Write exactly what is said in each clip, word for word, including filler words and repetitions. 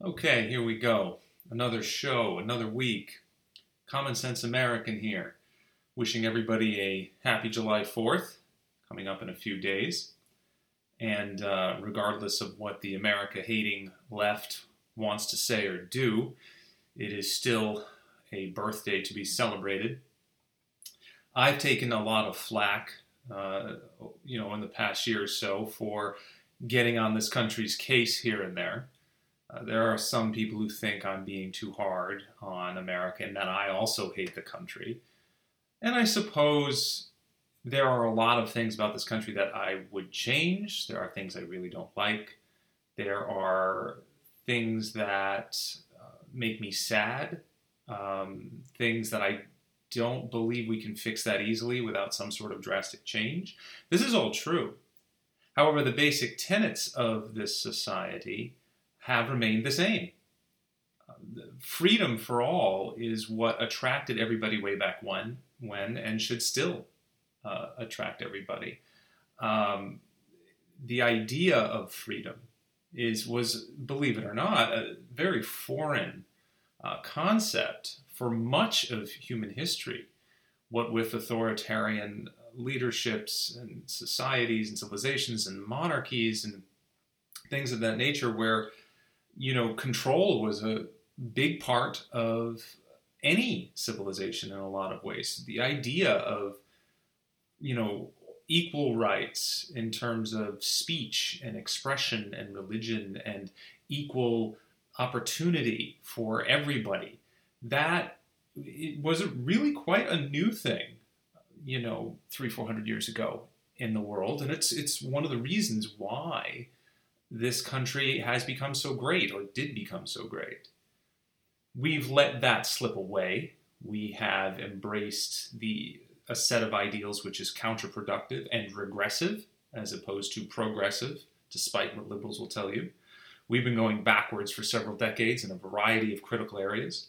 Okay, here we go. Another show, another week. Common Sense American here. Wishing everybody a happy July fourth, coming up in a few days. And uh, regardless of what the America-hating left wants to say or do, it is still a birthday to be celebrated. I've taken a lot of flack, uh, you know, in the past year or so for getting on this country's case here and there. Uh, there are some people who think I'm being too hard on America and that I also hate the country. And I suppose there are a lot of things about this country that I would change. There are things I really don't like. There are things that uh, make me sad, um, things that I don't believe we can fix that easily without some sort of drastic change. This is all true. However, the basic tenets of this society have remained the same. Uh, the freedom for all is what attracted everybody way back when, when and should still uh, attract everybody. Um, the idea of freedom is was, believe it or not, a very foreign uh, concept for much of human history. What with authoritarian leaderships and societies and civilizations and monarchies and things of that nature where you know, control was a big part of any civilization in a lot of ways. The idea of, you know, equal rights in terms of speech and expression and religion and equal opportunity for everybody, that it was really quite a new thing, you know, three, four hundred years ago in the world. And it's it's one of the reasons why this country has become so great, or did become so great. We've let that slip away. We have embraced the a set of ideals which is counterproductive and regressive, as opposed to progressive, despite what liberals will tell you. We've been going backwards for several decades in a variety of critical areas.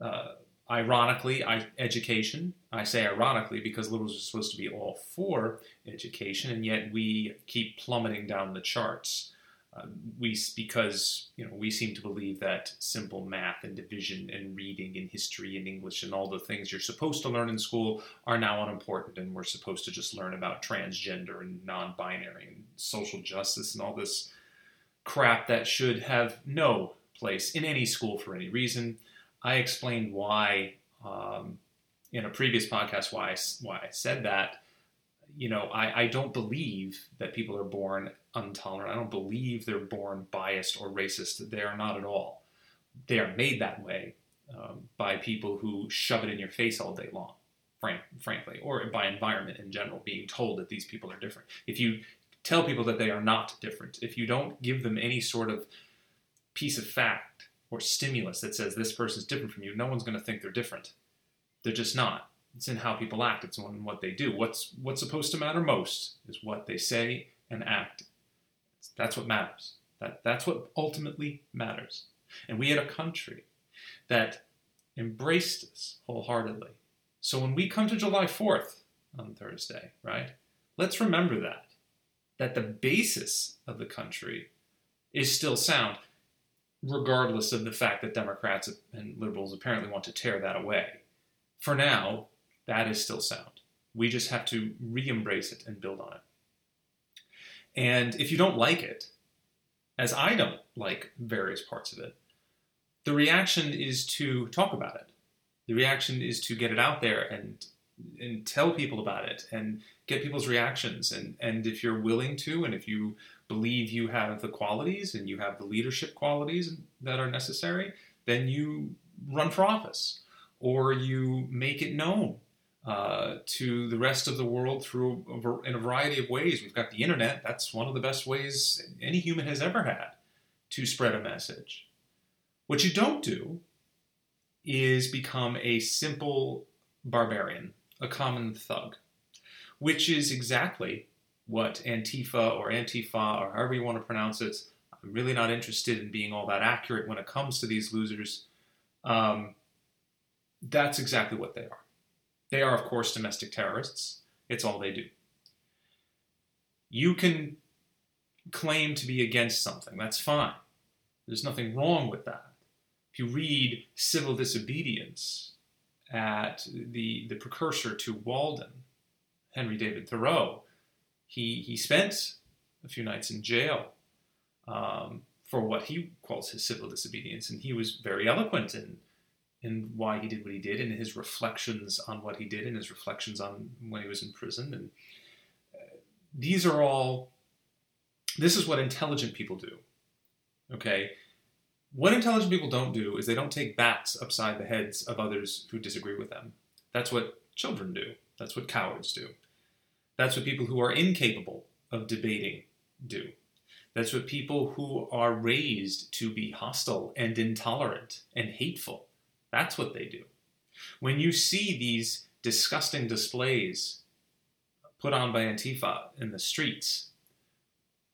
Uh, ironically, I, education, I say ironically because liberals are supposed to be all for education, and yet we keep plummeting down the charts. Uh, we because you know we seem to believe that simple math and division and reading and history and English and all the things you're supposed to learn in school are now unimportant, and we're supposed to just learn about transgender and non-binary and social justice and all this crap that should have no place in any school for any reason. I explained why um, in a previous podcast why I, why I said that. You know, I, I don't believe that people are born intolerant. I don't believe they're born biased or racist. They are not at all. They are made that way um, by people who shove it in your face all day long, frank, frankly, or by environment in general, being told that these people are different. If you tell people that they are not different, if you don't give them any sort of piece of fact or stimulus that says this person's different from you, no one's going to think they're different. They're just not. It's in how people act. It's in what they do. What's what's supposed to matter most is what they say and act. That's what matters. That that's what ultimately matters. And we had a country that embraced this wholeheartedly. So when we come to July fourth on Thursday, right, let's remember that, that the basis of the country is still sound, regardless of the fact that Democrats and liberals apparently want to tear that away. For now, that is still sound. We just have to re-embrace it and build on it. And if you don't like it, as I don't like various parts of it, the reaction is to talk about it. The reaction is to get it out there and and tell people about it and get people's reactions. And, and if you're willing to, and if you believe you have the qualities and you have the leadership qualities that are necessary, then you run for office. Or you make it known uh, to the rest of the world through a, in a variety of ways. We've got the internet. That's one of the best ways any human has ever had to spread a message. What you don't do is become a simple barbarian, a common thug, which is exactly what Antifa or Antifa or however you want to pronounce it. I'm really not interested in being all that accurate when it comes to these losers. Um... That's exactly what they are. They are, of course, domestic terrorists. It's all they do. You can claim to be against something. That's fine. There's nothing wrong with that. If you read Civil Disobedience at the, the precursor to Walden, Henry David Thoreau, he, he spent a few nights in jail um, for what he calls his civil disobedience, and he was very eloquent in in why he did what he did, and his reflections on what he did, and his reflections on when he was in prison. And these are all, this is what intelligent people do, okay? What intelligent people don't do is they don't take bats upside the heads of others who disagree with them. That's what children do. That's what cowards do. That's what people who are incapable of debating do. That's what people who are raised to be hostile and intolerant and hateful, that's what they do. When you see these disgusting displays put on by Antifa in the streets,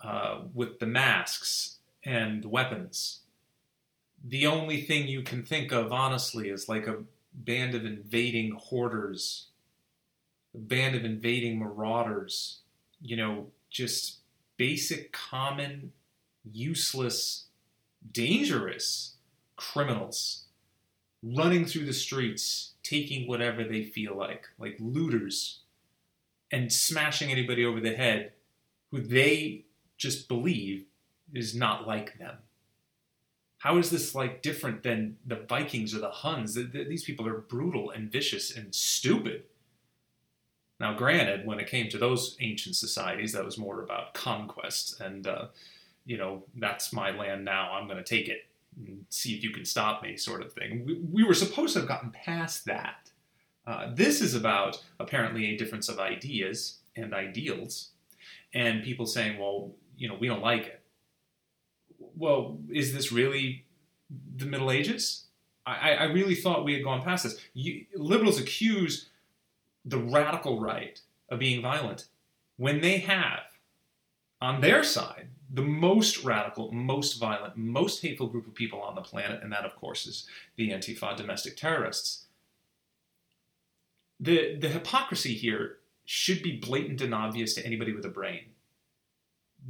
uh, with the masks and weapons, the only thing you can think of, honestly, is like a band of invading hoarders, a band of invading marauders, you know, just basic, common, useless, dangerous criminals running through the streets, taking whatever they feel like, like looters, and smashing anybody over the head who they just believe is not like them. How is this like different than the Vikings or the Huns? These people are brutal and vicious and stupid. Now, granted, when it came to those ancient societies, that was more about conquest and, uh, you know, that's my land now, I'm going to take it and see if you can stop me sort of thing. We, we were supposed to have gotten past that. Uh, this is about apparently a difference of ideas and ideals and people saying, well, you know, we don't like it. Well, is this really the Middle Ages? I, I really thought we had gone past this. You, liberals accuse the radical right of being violent when they have, on their side, the most radical, most violent, most hateful group of people on the planet, and that, of course, is the Antifa domestic terrorists. The, the hypocrisy here should be blatant and obvious to anybody with a brain.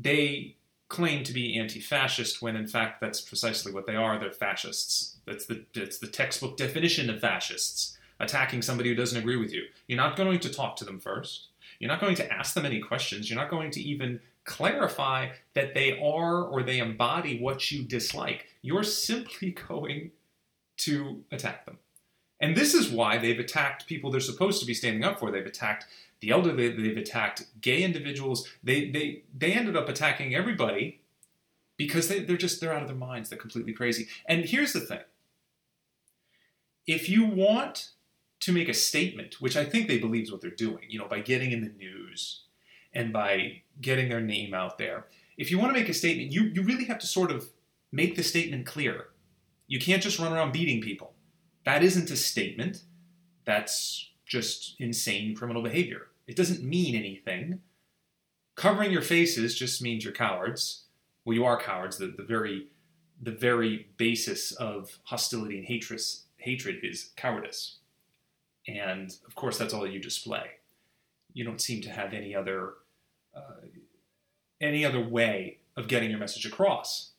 They claim to be anti-fascist when, in fact, that's precisely what they are. They're fascists. That's the, that's the textbook definition of fascists, attacking somebody who doesn't agree with you. You're not going to talk to them first. You're not going to ask them any questions. You're not going to even clarify that they are or they embody what you dislike. You're simply going to attack them. And this is why they've attacked people they're supposed to be standing up for. They've attacked the elderly, they've attacked gay individuals. They they they ended up attacking everybody because they, they're just, they're out of their minds. They're completely crazy. And here's the thing. If you want to make a statement, which I think they believe is what they're doing, you know, by getting in the news and by getting their name out there, if you want to make a statement, you, you really have to sort of make the statement clear. You can't just run around beating people. That isn't a statement. That's just insane criminal behavior. It doesn't mean anything. Covering your faces just means you're cowards. Well, you are cowards. The, the very the very basis of hostility and hatred, hatred is cowardice. And, of course, that's all you display. You don't seem to have any other uh, any other way of getting your message across,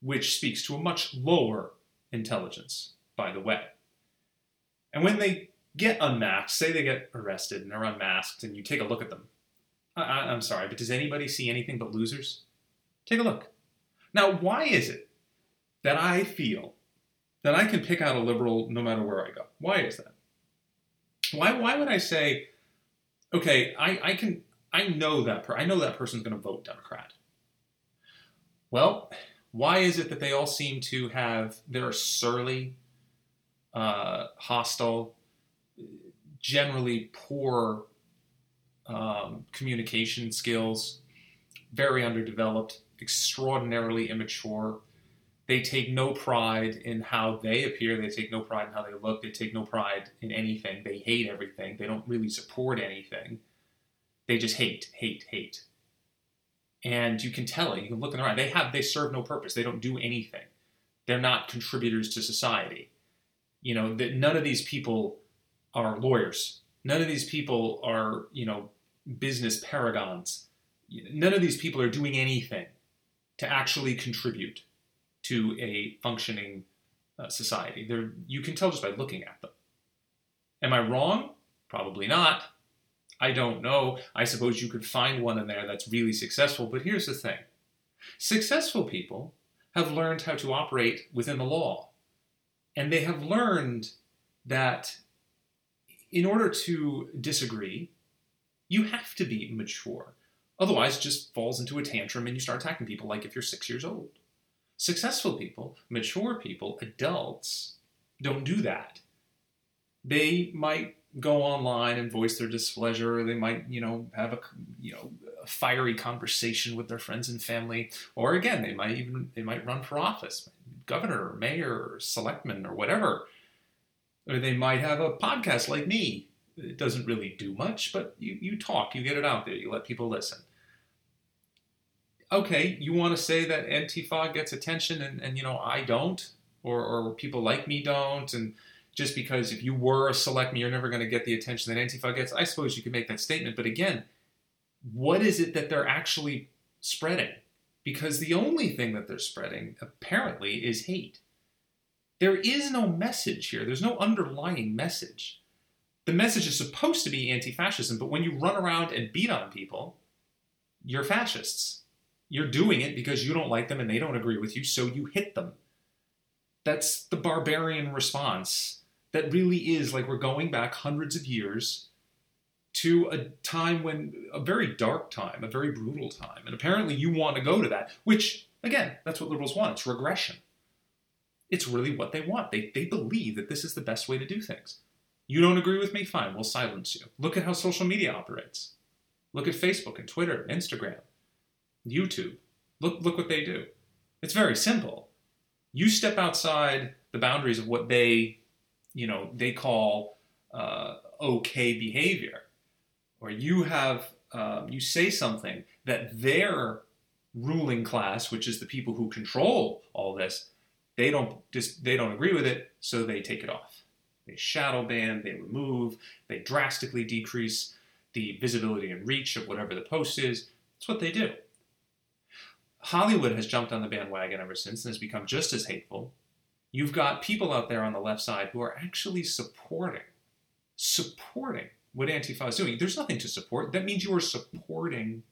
which speaks to a much lower intelligence, by the way. And when they get unmasked, say they get arrested and they're unmasked and you take a look at them. I, I, I'm sorry, but does anybody see anything but losers? Take a look. Now, why is it that I feel that I can pick out a liberal no matter where I go? Why is that? Why why would I say, okay, I, I can I know that per- I know that person's going to vote Democrat. Well, why is it that they all seem to have their surly, uh, hostile, generally poor um, communication skills, very underdeveloped, extraordinarily immature. They take no pride in how they appear. They take no pride in how they look. They take no pride in anything. They hate everything. They don't really support anything. They just hate, hate, hate. And you can tell it. You can look in their eye. They have, they serve no purpose. They don't do anything. They're not contributors to society. You know, that none of these people are lawyers. None of these people are, you know, business paragons. None of these people are doing anything to actually contribute to a functioning uh, society. They're, you can tell just by looking at them. Am I wrong? Probably not. I don't know. I suppose you could find one in there that's really successful, but here's the thing. Successful people have learned how to operate within the law, and they have learned that in order to disagree, you have to be mature. Otherwise, it just falls into a tantrum and you start attacking people like if you're six years old. Successful people, mature people, adults, don't do that. They might go online and voice their displeasure. They might, you know, have a, you know, a fiery conversation with their friends and family. Or again, they might even, they might run for office, governor or mayor or selectman or whatever. Or they might have a podcast like me. It doesn't really do much, but you, you talk, you get it out there, you let people listen. Okay, you want to say that Antifa gets attention and, and you know, I don't, or, or people like me don't, and just because if you were a selectman, you're never going to get the attention that Antifa gets. I suppose you could make that statement, but again, what is it that they're actually spreading? Because the only thing that they're spreading, apparently, is hate. There is no message here. There's no underlying message. The message is supposed to be anti-fascism, but when you run around and beat on people, you're fascists. You're doing it because you don't like them and they don't agree with you, so you hit them. That's the barbarian response. That really is like we're going back hundreds of years to a time when, a very dark time, a very brutal time. And apparently you want to go to that, which, again, that's what liberals want. It's regression. It's really what they want. They, they believe that this is the best way to do things. You don't agree with me? Fine, we'll silence you. Look at how social media operates. Look at Facebook and Twitter, Instagram, YouTube. Look, look what they do. It's very simple. You step outside the boundaries of what they, you know, they call uh, okay behavior, or you have uh, you say something that their ruling class, which is the people who control all this, they don't just they don't agree with it, so they take it off. They shadow ban, they remove, they drastically decrease the visibility and reach of whatever the post is. That's what they do. Hollywood has jumped on the bandwagon ever since and has become just as hateful. You've got people out there on the left side who are actually supporting, supporting what Antifa is doing. There's nothing to support. That means you are supporting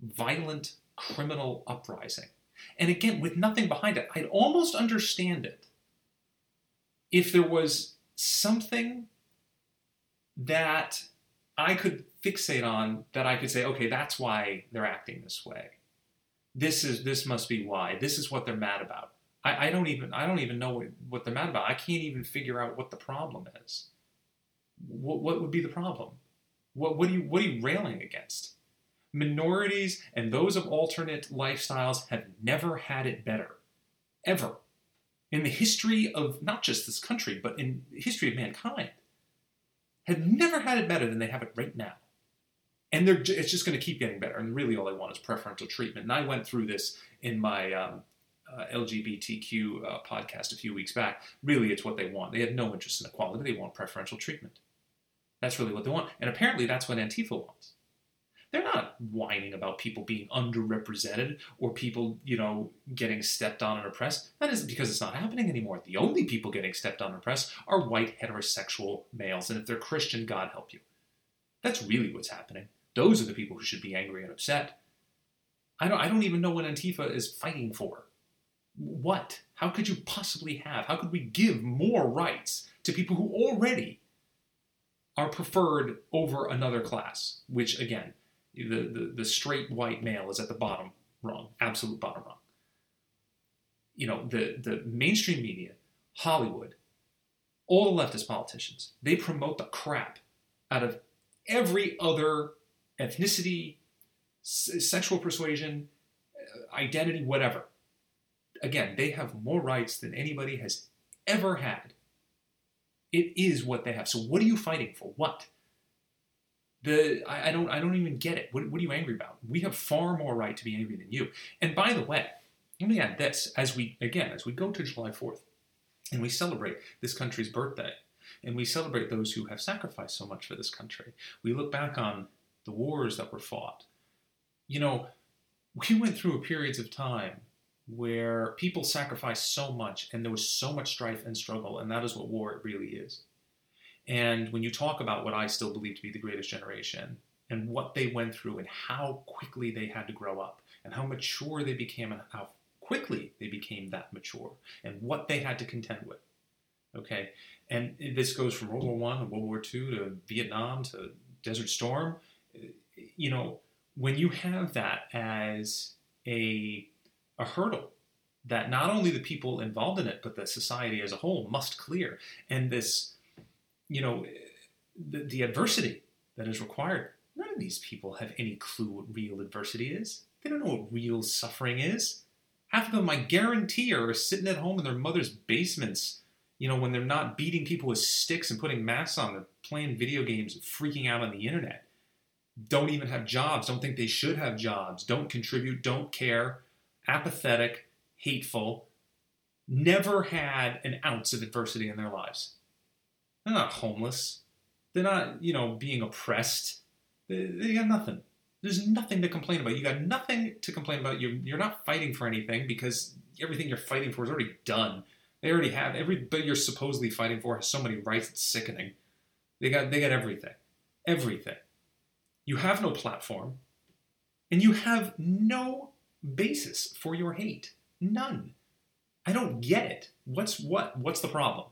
violent criminal uprising. And again, with nothing behind it, I'd almost understand it if there was something that I could fixate on, that I could say, okay, that's why they're acting this way. This is this must be why. This is what they're mad about. I, I don't even I don't even know what, what they're mad about. I can't even figure out what the problem is. What what would be the problem? What what are you what are you railing against? Minorities and those of alternate lifestyles have never had it better, ever. In the history of not just this country, but in the history of mankind, have never had it better than they have it right now. And they're, it's just going to keep getting better. And really all they want is preferential treatment. And I went through this in my um, uh, L G B T Q uh, podcast a few weeks back. Really, it's what they want. They have no interest in equality. They want preferential treatment. That's really what they want. And apparently that's what Antifa wants. They're not whining about people being underrepresented or people, you know, getting stepped on and oppressed. That isn't because it's not happening anymore. The only people getting stepped on and oppressed are white heterosexual males. And if they're Christian, God help you. That's really what's happening. Those are the people who should be angry and upset. I don't I don't even know what Antifa is fighting for. What? How could you possibly have? How could we give more rights to people who already are preferred over another class? Which, again, The, the the straight white male is at the bottom rung, absolute bottom rung. You know, the, the mainstream media, Hollywood, all the leftist politicians, they promote the crap out of every other ethnicity, s- sexual persuasion, identity, whatever. Again, they have more rights than anybody has ever had. It is what they have. So what are you fighting for? What? The, I, I don't I don't even get it. What, what are you angry about? We have far more right to be angry than you. And by the way, let me add this. As we, again, as we go to July fourth and we celebrate this country's birthday and we celebrate those who have sacrificed so much for this country, we look back on the wars that were fought. You know, we went through periods of time where people sacrificed so much and there was so much strife and struggle, and that is what war really is. And when you talk about what I still believe to be the greatest generation and what they went through and how quickly they had to grow up and how mature they became and how quickly they became that mature and what they had to contend with, okay? And this goes from World War One to World War Two to Vietnam to Desert Storm. You know, when you have that as a a hurdle that not only the people involved in it, but the society as a whole must clear, and this, you know, the, the adversity that is required. None of these people have any clue what real adversity is. They don't know what real suffering is. Half of them, I guarantee, are sitting at home in their mother's basements, you know, when they're not beating people with sticks and putting masks on, they're playing video games and freaking out on the internet. Don't even have jobs, don't think they should have jobs, don't contribute, don't care, apathetic, hateful, never had an ounce of adversity in their lives. They're not homeless. They're not, you know, being oppressed. They, they got nothing. There's nothing to complain about. You got nothing to complain about. You're, you're not fighting for anything because everything you're fighting for is already done. They already have everybody you're supposedly fighting for has so many rights. It's sickening. They got they got everything. Everything. You have no platform. And you have no basis for your hate. None. I don't get it. What's what? What's the problem?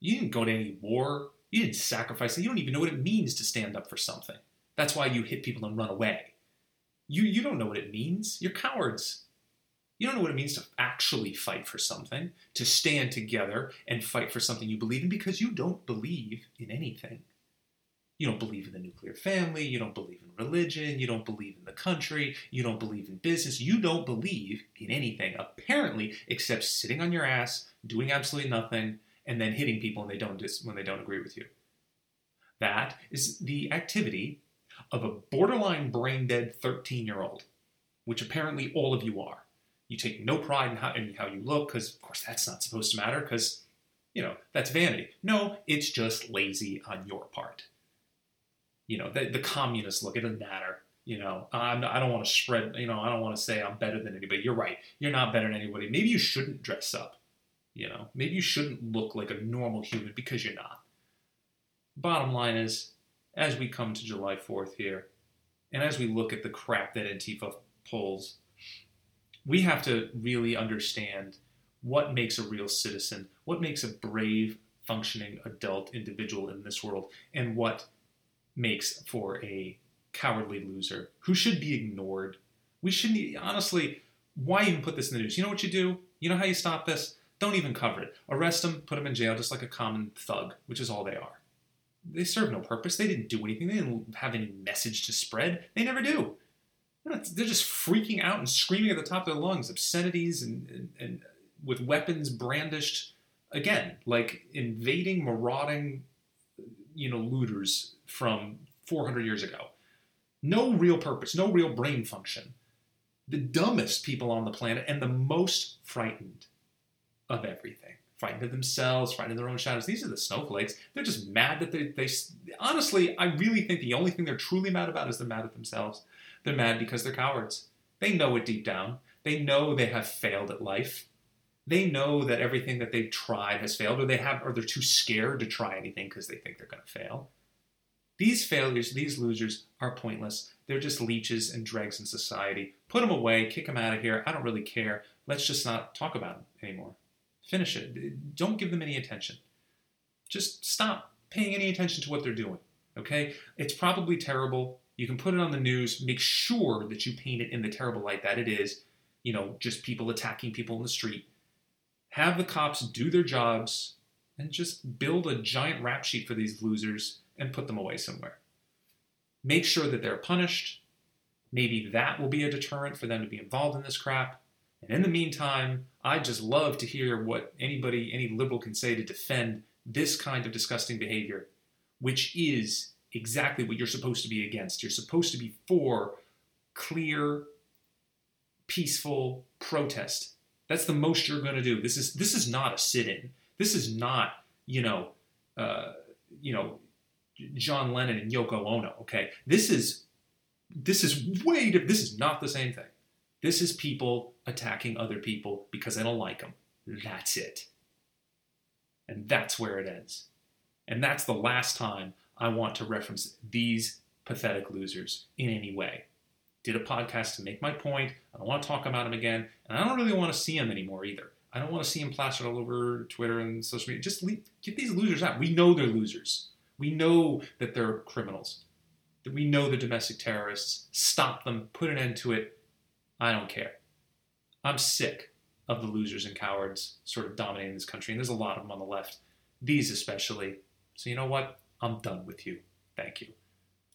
You didn't go to any war. You didn't sacrifice. You don't even know what it means to stand up for something. That's why you hit people and run away. You you don't know what it means. You're cowards. You don't know what it means to actually fight for something, to stand together and fight for something you believe in, because you don't believe in anything. You don't believe in the nuclear family. You don't believe in religion. You don't believe in the country. You don't believe in business. You don't believe in anything, apparently, except sitting on your ass, doing absolutely nothing, and then hitting people when they don't dis- when they don't agree with you. That is the activity of a borderline brain-dead thirteen-year-old, which apparently all of you are. You take no pride in how, in how you look, because, of course, that's not supposed to matter, because, you know, that's vanity. No, it's just lazy on your part. You know, the, the communists look, it doesn't matter. You know, I'm, I don't want to spread, you know, I don't want to say I'm better than anybody. You're right. You're not better than anybody. Maybe you shouldn't dress up. You know, maybe you shouldn't look like a normal human because you're not. Bottom line is, as we come to July fourth here, and as we look at the crap that Antifa pulls, we have to really understand what makes a real citizen, what makes a brave, functioning adult individual in this world, and what makes for a cowardly loser who should be ignored. We shouldn't, honestly, why even put this in the news? You know what you do? You know how you stop this? Don't even cover it. Arrest them, put them in jail just like a common thug, which is all they are. They serve no purpose. They didn't do anything. They didn't have any message to spread. They never do. They're, not, they're just freaking out and screaming at the top of their lungs, obscenities and, and, and with weapons brandished, again, like invading, marauding, you know, looters from four hundred years ago. No real purpose, no real brain function. The dumbest people on the planet and the most frightened of everything. Frightened of themselves, frightened of their own shadows. These are the snowflakes. They're just mad that they, they... Honestly, I really think the only thing they're truly mad about is they're mad at themselves. They're mad because they're cowards. They know it deep down. They know they have failed at life. They know that everything that they've tried has failed, or they have, or they're too scared to try anything because they think they're going to fail. These failures, these losers, are pointless. They're just leeches and dregs in society. Put them away. Kick them out of here. I don't really care. Let's just not talk about them anymore. Finish it. Don't give them any attention. Just stop paying any attention to what they're doing, okay? It's probably terrible. You can put it on the news. Make sure that you paint it in the terrible light that it is, you know, just people attacking people in the street. Have the cops do their jobs and just build a giant rap sheet for these losers and put them away somewhere. Make sure that they're punished. Maybe that will be a deterrent for them to be involved in this crap. And in the meantime, I'd just love to hear what anybody, any liberal can say to defend this kind of disgusting behavior, which is exactly what you're supposed to be against. You're supposed to be for clear, peaceful protest. That's the most you're going to do. This is this is not a sit-in. This is not, you know, uh, you know, John Lennon and Yoko Ono. Okay, this is this is way. This is not the same thing. This is people attacking other people because I don't like them. That's it. And that's where it ends. And that's the last time I want to reference these pathetic losers in any way. Did a podcast to make my point. I don't want to talk about them again. And I don't really want to see them anymore either. I don't want to see them plastered all over Twitter and social media. Just leave, get these losers out. We know they're losers. We know that they're criminals. That we know they're domestic terrorists. Stop them. Put an end to it. I don't care. I'm sick of the losers and cowards sort of dominating this country. And there's a lot of them on the left. These especially. So you know what? I'm done with you. Thank you.